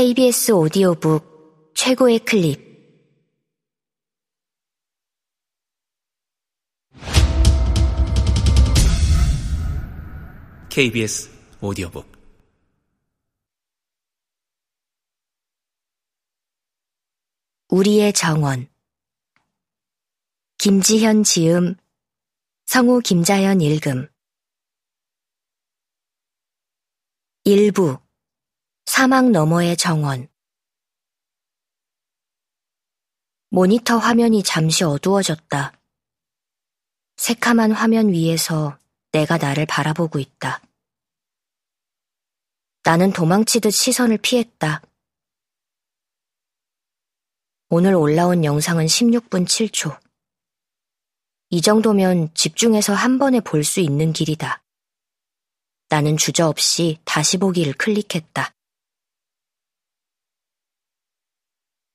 KBS 오디오북 최고의 클립. KBS 오디오북. 우리의 정원. 김지현 지음, 성우 김자연 읽음. 일부. 사막 너머의 정원. 모니터 화면이 잠시 어두워졌다. 새카만 화면 위에서 내가 나를 바라보고 있다. 나는 도망치듯 시선을 피했다. 오늘 올라온 영상은 16분 7초. 이 정도면 집중해서 한 번에 볼 수 있는 길이다. 나는 주저없이 다시 보기를 클릭했다.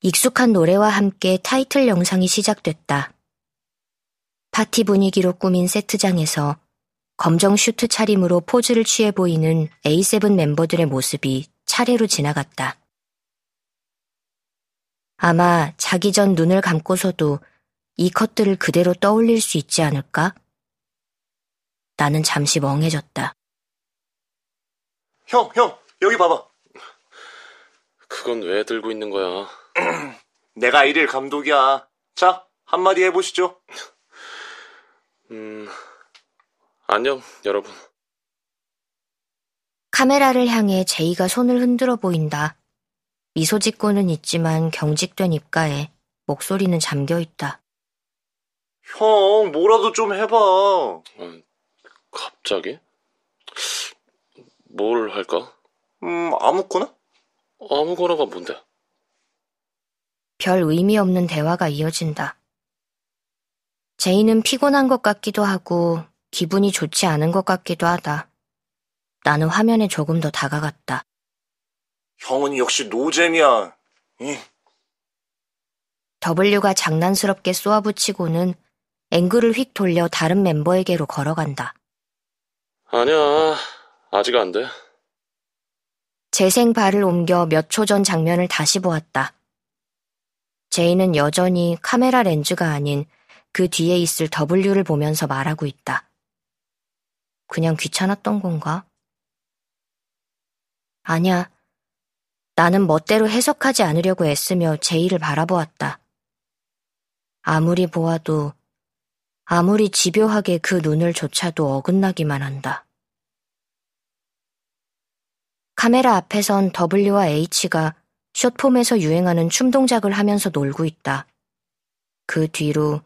익숙한 노래와 함께 타이틀 영상이 시작됐다. 파티 분위기로 꾸민 세트장에서 검정 슈트 차림으로 포즈를 취해 보이는 A7 멤버들의 모습이 차례로 지나갔다. 아마 자기 전 눈을 감고서도 이 컷들을 그대로 떠올릴 수 있지 않을까? 나는 잠시 멍해졌다. 형, 여기 봐봐. 그건 왜 들고 있는 거야? 내가 일일 감독이야. 자, 한마디 해보시죠. 안녕, 여러분. 카메라를 향해 제이가 손을 흔들어 보인다. 미소 짓고는 있지만 경직된 입가에 목소리는 잠겨 있다. 형, 뭐라도 좀 해봐. 갑자기? 뭘 할까? 아무거나? 아무거나가 뭔데? 별 의미 없는 대화가 이어진다. 제이는 피곤한 것 같기도 하고 기분이 좋지 않은 것 같기도 하다. 나는 화면에 조금 더 다가갔다. 형은 역시 노잼이야. W가 장난스럽게 쏘아붙이고는 앵글을 휙 돌려 다른 멤버에게로 걸어간다. 아니야, 아직 안 돼. 재생 발을 옮겨 몇 초 전 장면을 다시 보았다. 제이는 여전히 카메라 렌즈가 아닌 그 뒤에 있을 W를 보면서 말하고 있다. 그냥 귀찮았던 건가? 아니야. 나는 멋대로 해석하지 않으려고 애쓰며 제이를 바라보았다. 아무리 보아도, 아무리 집요하게 그 눈을 조차도 어긋나기만 한다. 카메라 앞에선 W와 H가 숏폼에서 유행하는 춤 동작을 하면서 놀고 있다. 그 뒤로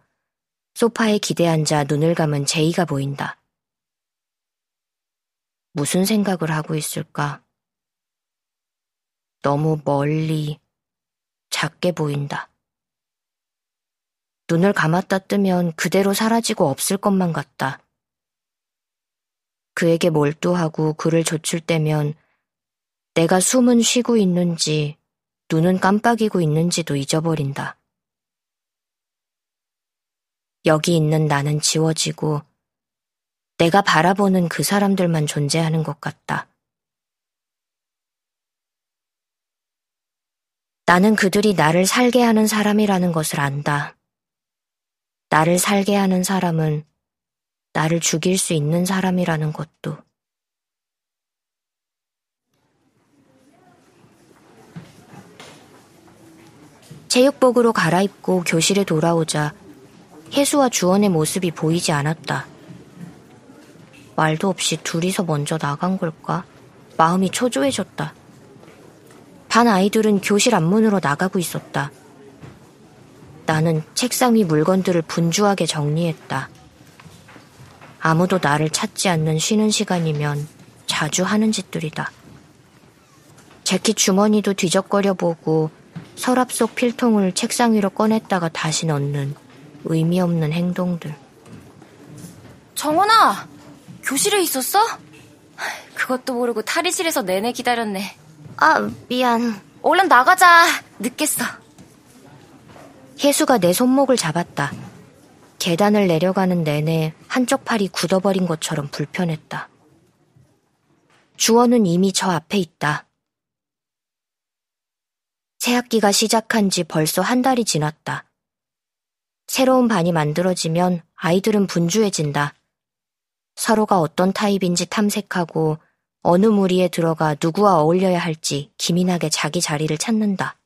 소파에 기대앉아 눈을 감은 제이가 보인다. 무슨 생각을 하고 있을까? 너무 멀리, 작게 보인다. 눈을 감았다 뜨면 그대로 사라지고 없을 것만 같다. 그에게 몰두하고 그를 좇을 때면 내가 숨은 쉬고 있는지, 눈은 깜빡이고 있는지도 잊어버린다. 여기 있는 나는 지워지고 내가 바라보는 그 사람들만 존재하는 것 같다. 나는 그들이 나를 살게 하는 사람이라는 것을 안다. 나를 살게 하는 사람은 나를 죽일 수 있는 사람이라는 것도. 체육복으로 갈아입고 교실에 돌아오자 혜수와 주원의 모습이 보이지 않았다. 말도 없이 둘이서 먼저 나간 걸까? 마음이 초조해졌다. 반 아이들은 교실 앞문으로 나가고 있었다. 나는 책상 위 물건들을 분주하게 정리했다. 아무도 나를 찾지 않는 쉬는 시간이면 자주 하는 짓들이다. 재킷 주머니도 뒤적거려 보고 서랍 속 필통을 책상 위로 꺼냈다가 다시 넣는 의미 없는 행동들. 정원아! 교실에 있었어? 그것도 모르고 탈의실에서 내내 기다렸네. 아, 미안. 얼른 나가자. 늦겠어. 혜수가 내 손목을 잡았다. 계단을 내려가는 내내 한쪽 팔이 굳어버린 것처럼 불편했다. 주원은 이미 저 앞에 있다. 새학기가 시작한 지 벌써 한 달이 지났다. 새로운 반이 만들어지면 아이들은 분주해진다. 서로가 어떤 타입인지 탐색하고 어느 무리에 들어가 누구와 어울려야 할지 기민하게 자기 자리를 찾는다.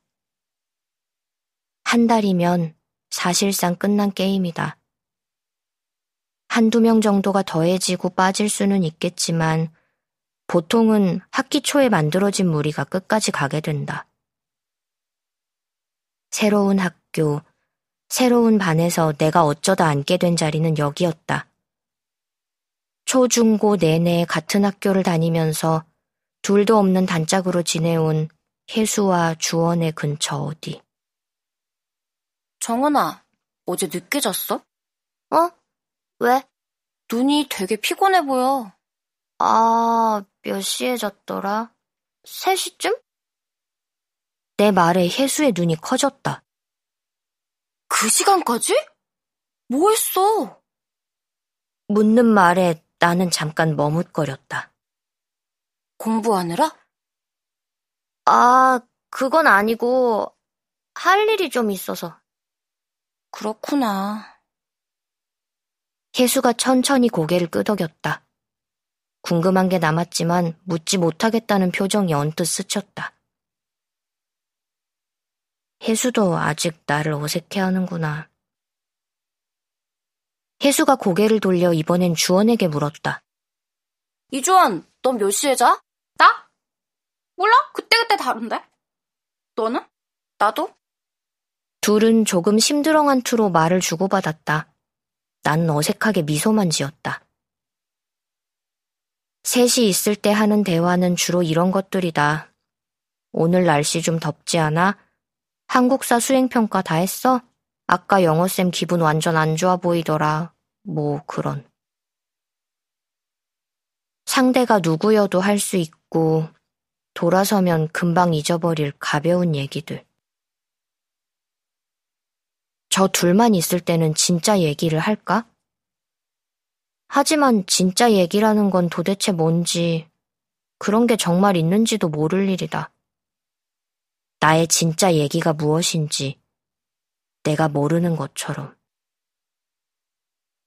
한 달이면 사실상 끝난 게임이다. 한두 명 정도가 더해지고 빠질 수는 있겠지만 보통은 학기 초에 만들어진 무리가 끝까지 가게 된다. 새로운 학교, 새로운 반에서 내가 어쩌다 앉게 된 자리는 여기였다. 초, 중, 고 내내 같은 학교를 다니면서 둘도 없는 단짝으로 지내온 혜수와 주원의 근처 어디. 정은아, 어제 늦게 잤어? 어? 왜? 눈이 되게 피곤해 보여. 아, 몇 시에 잤더라? 3시쯤? 내 말에 혜수의 눈이 커졌다. 그 시간까지? 뭐 했어? 묻는 말에 나는 잠깐 머뭇거렸다. 공부하느라? 아, 그건 아니고 할 일이 좀 있어서. 그렇구나. 혜수가 천천히 고개를 끄덕였다. 궁금한 게 남았지만 묻지 못하겠다는 표정이 언뜻 스쳤다. 혜수도 아직 나를 어색해하는구나. 혜수가 고개를 돌려 이번엔 주원에게 물었다. 이주원, 넌 몇 시에 자? 나? 몰라? 그때그때 다른데. 너는? 나도? 둘은 조금 심드렁한 투로 말을 주고받았다. 난 어색하게 미소만 지었다. 셋이 있을 때 하는 대화는 주로 이런 것들이다. 오늘 날씨 좀 덥지 않아? 한국사 수행평가 다 했어? 아까 영어쌤 기분 완전 안 좋아 보이더라. 뭐 그런. 상대가 누구여도 할 수 있고 돌아서면 금방 잊어버릴 가벼운 얘기들. 저 둘만 있을 때는 진짜 얘기를 할까? 하지만 진짜 얘기라는 건 도대체 뭔지, 그런 게 정말 있는지도 모를 일이다. 나의 진짜 얘기가 무엇인지 내가 모르는 것처럼.